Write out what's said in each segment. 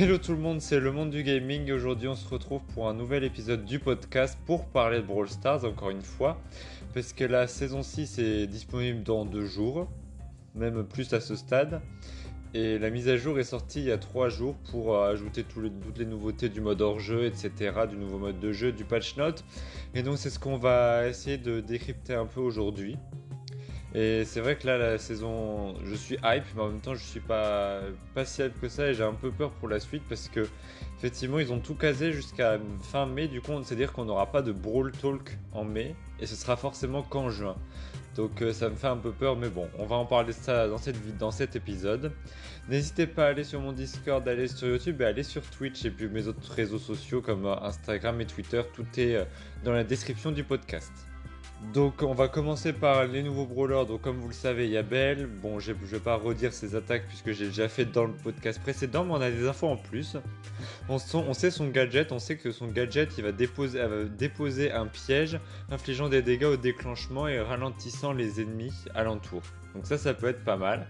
Hello tout le monde, c'est Le Monde Du Gaming. Aujourd'hui on se retrouve pour un nouvel épisode du podcast pour parler de Brawl Stars encore une fois, parce que la saison 6 est disponible dans 2 jours, même plus à ce stade, et la mise à jour est sortie il y a 3 jours pour ajouter toutes les nouveautés du mode hors-jeu, etc., du nouveau mode de jeu, du patch note, et donc c'est ce qu'on va essayer de décrypter un peu aujourd'hui. Et c'est vrai que là, la saison, je suis hype, mais en même temps, je suis pas si hype que ça et j'ai un peu peur pour la suite parce que, effectivement, ils ont tout casé jusqu'à fin mai. Du coup, on sait dire qu'on n'aura pas de Brawl Talk en mai et ce sera forcément qu'en juin. Donc, ça me fait un peu peur, mais bon, on va en parler de ça dans cet épisode. N'hésitez pas à aller sur mon Discord, à aller sur YouTube et à aller sur Twitch et puis mes autres réseaux sociaux comme Instagram et Twitter. Tout est dans la description du podcast. Donc on va commencer par les nouveaux brawlers. Donc comme vous le savez, il y a Belle. Bon, je ne vais pas redire ses attaques puisque j'ai déjà fait dans le podcast précédent, mais on a des infos en plus. On sait son gadget, on sait que son gadget, il va déposer un piège, infligeant des dégâts au déclenchement et ralentissant les ennemis alentour. Donc ça peut être pas mal.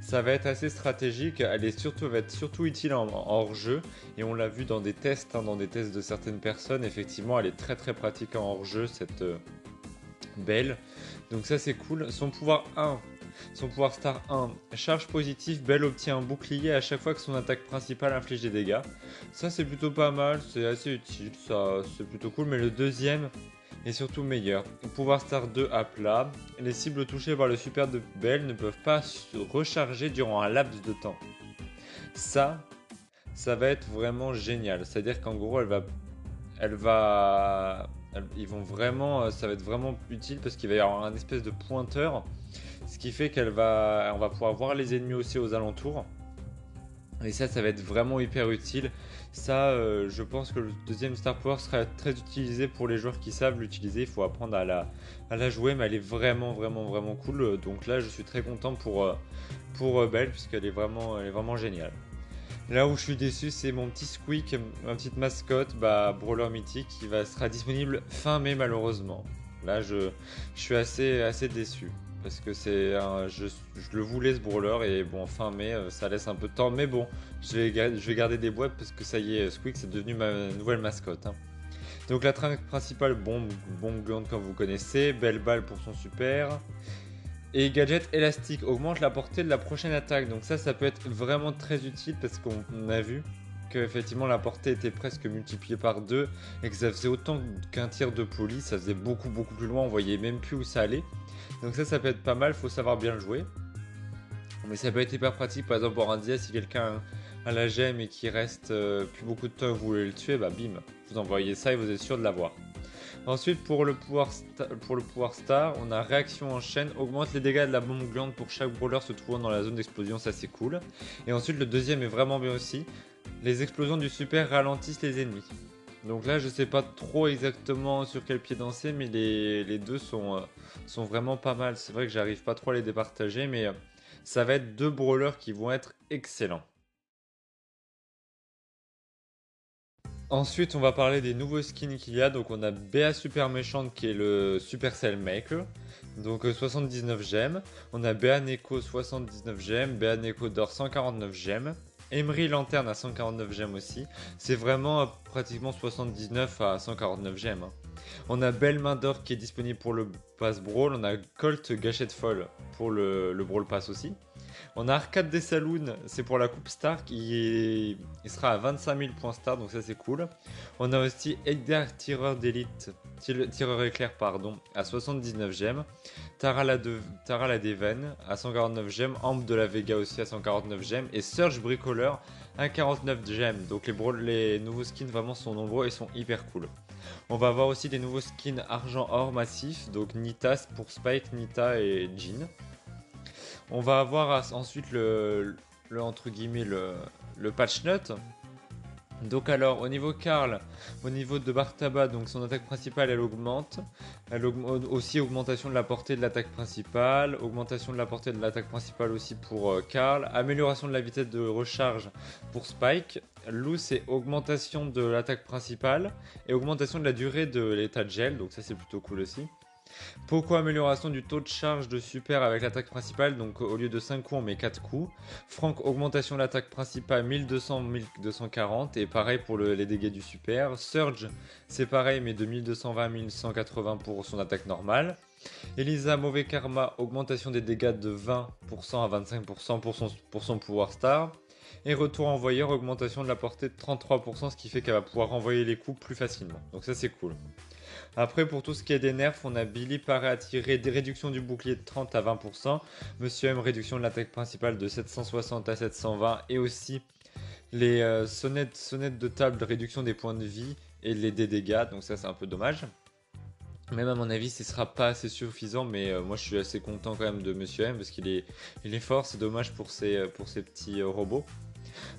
Ça va être assez stratégique, elle est va être surtout utile en hors-jeu, et on l'a vu dans des tests, dans des tests de certaines personnes. Effectivement, elle est très très pratique en hors-jeu, cette... Belle, donc ça c'est cool. Son pouvoir star 1, charge positive, Belle obtient un bouclier à chaque fois que son attaque principale inflige des dégâts. Ça c'est plutôt pas mal, c'est assez utile, ça c'est plutôt cool, mais le deuxième est surtout meilleur. Pouvoir star 2 à plat, les cibles touchées par le super de Belle ne peuvent pas se recharger durant un laps de temps. Ça va être vraiment génial, c'est-à-dire qu'en gros ça va être vraiment utile parce qu'il va y avoir un espèce de pointeur, ce qui fait on va pouvoir voir les ennemis aussi aux alentours. Et ça va être vraiment hyper utile. Je pense que le deuxième Star Power sera très utilisé pour les joueurs qui savent l'utiliser. Il faut apprendre à la jouer, mais elle est vraiment, vraiment, vraiment cool. Donc là, je suis très content pour Belle puisqu'elle est vraiment géniale. Là où je suis déçu, c'est mon petit Squeak, ma petite mascotte, brawler mythique, qui sera disponible fin mai malheureusement. Là je suis assez déçu, parce que je le voulais ce brawler, et bon, fin mai ça laisse un peu de temps, mais bon, je vais garder des boîtes parce que ça y est, Squeak c'est devenu ma nouvelle mascotte. Donc la trinque principale, Bomb Gland comme vous connaissez, Belle Balle pour son super... Et gadget élastique augmente la portée de la prochaine attaque, donc ça peut être vraiment très utile parce qu'on a vu qu'effectivement la portée était presque multipliée par 2 et que ça faisait autant qu'un tir de poli, ça faisait beaucoup plus loin, on voyait même plus où ça allait. Donc ça peut être pas mal, faut savoir bien le jouer. Mais ça peut être hyper pratique, par exemple pour un dièse, si quelqu'un a la gemme et qu'il reste plus beaucoup de temps et vous voulez le tuer, bim, vous envoyez ça et vous êtes sûr de l'avoir. Ensuite, pour le pouvoir star, on a réaction en chaîne, augmente les dégâts de la bombe glande pour chaque brawler se trouvant dans la zone d'explosion, ça c'est cool. Et ensuite, le deuxième est vraiment bien aussi, les explosions du super ralentissent les ennemis. Donc là, je sais pas trop exactement sur quel pied danser, mais les deux sont vraiment pas mal. C'est vrai que j'arrive pas trop à les départager, mais ça va être 2 brawlers qui vont être excellents. Ensuite, on va parler des nouveaux skins qu'il y a. Donc, on a Béa Super Méchante qui est le Supercell Maker. Donc, 79 gemmes. On a Béa Neko 79 gemmes. Béa Neko d'or 149 gemmes. Emery Lanterne à 149 gemmes aussi. C'est vraiment pratiquement 79 à 149 gemmes. On a Belle Main d'or qui est disponible pour le Pass Brawl. On a Colt Gâchette Folle pour le Brawl Pass aussi. On a Arcade des Saloons, c'est pour la Coupe Star, il sera à 25 000 points Star, donc ça c'est cool. On a aussi Edgar Tireur éclair, à 79 gemmes. Tara la Deven à 149 gemmes. Ambre de la Vega aussi à 149 gemmes. Et Surge Bricoleur à 49 gemmes. Donc les nouveaux skins vraiment sont nombreux et sont hyper cool. On va avoir aussi des nouveaux skins Argent-Or massif, donc Nita pour Spike, Nita et Jin. On va avoir ensuite le patch note. Donc alors au niveau Carl, au niveau de Bartaba, donc son attaque principale elle augmente. Aussi augmentation de la portée de l'attaque principale, augmentation de la portée de l'attaque principale aussi pour Carl, amélioration de la vitesse de recharge pour Spike. Lou c'est augmentation de l'attaque principale et augmentation de la durée de l'état de gel, donc ça c'est plutôt cool aussi. Poco, amélioration du taux de charge de super avec l'attaque principale, donc au lieu de 5 coups on met 4 coups. Franck, augmentation de l'attaque principale 1200-1240 et pareil pour les dégâts du super. Surge, c'est pareil mais de 1220-1180 pour son attaque normale. Elisa, mauvais karma, augmentation des dégâts de 20% à 25% pour son pouvoir star. Et retour envoyeur, augmentation de la portée de 33%, ce qui fait qu'elle va pouvoir renvoyer les coups plus facilement. Donc ça c'est cool. Après, pour tout ce qui est des nerfs, on a Billy paraît attirer des réductions du bouclier de 30 à 20%. Monsieur M, réduction de l'attaque principale de 760 à 720. Et aussi les sonnettes de table, réduction des points de vie et les dégâts. Donc ça c'est un peu dommage. Même à mon avis, ce sera pas assez suffisant, mais moi je suis assez content quand même de Monsieur M parce qu'il est fort, c'est dommage pour ces petits robots.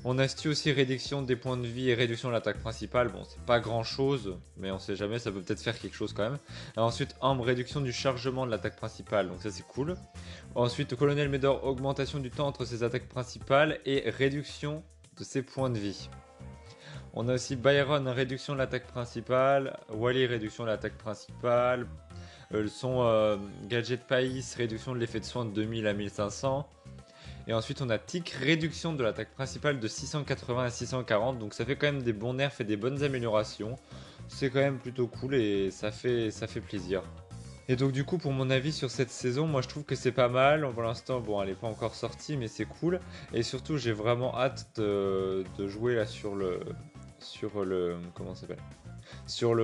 On a Stu aussi, réduction des points de vie et réduction de l'attaque principale. Bon, c'est pas grand chose, mais on sait jamais, ça peut peut-être faire quelque chose quand même. Alors ensuite, Ambre, réduction du chargement de l'attaque principale, donc ça c'est cool. Ensuite, Colonel Médor, augmentation du temps entre ses attaques principales et réduction de ses points de vie. On a aussi Byron, réduction de l'attaque principale, Wally, réduction de l'attaque principale, son gadget Païs, réduction de l'effet de soin de 2000 à 1500. Et ensuite on a TIC, réduction de l'attaque principale de 680 à 640, donc ça fait quand même des bons nerfs et des bonnes améliorations. C'est quand même plutôt cool et ça fait plaisir. Et donc du coup, pour mon avis sur cette saison, moi je trouve que c'est pas mal. Pour l'instant, bon, elle n'est pas encore sortie, mais c'est cool. Et surtout, j'ai vraiment hâte de jouer là sur le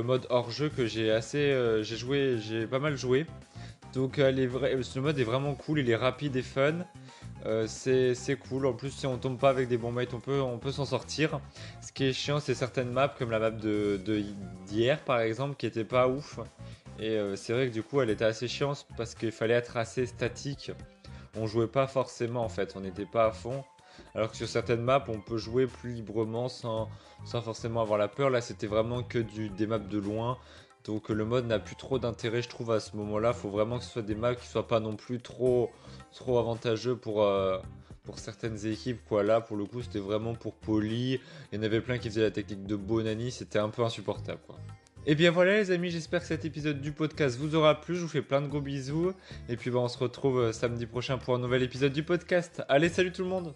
mode hors jeu que j'ai assez j'ai pas mal joué. Donc le mode est vraiment cool, il est rapide et fun. C'est cool, en plus si on tombe pas avec des bons mates on peut s'en sortir. Ce qui est chiant, c'est certaines maps comme la map d'hier par exemple, qui était pas ouf. Et c'est vrai que du coup elle était assez chiante parce qu'il fallait être assez statique. On jouait pas forcément en fait, on n'était pas à fond. Alors que sur certaines maps on peut jouer plus librement sans forcément avoir la peur. Là c'était vraiment que des maps de loin. Donc le mode n'a plus trop d'intérêt je trouve à ce moment là. Faut vraiment que ce soit des maps qui soient pas non plus trop avantageux pour certaines équipes quoi. Là pour le coup c'était vraiment pour Poly. Il y en avait plein qui faisaient la technique de Bonani, c'était un peu insupportable quoi. Et bien voilà les amis, j'espère que cet épisode du podcast vous aura plu, je vous fais plein de gros bisous. Et puis on se retrouve samedi prochain pour un nouvel épisode du podcast. Allez, salut tout le monde!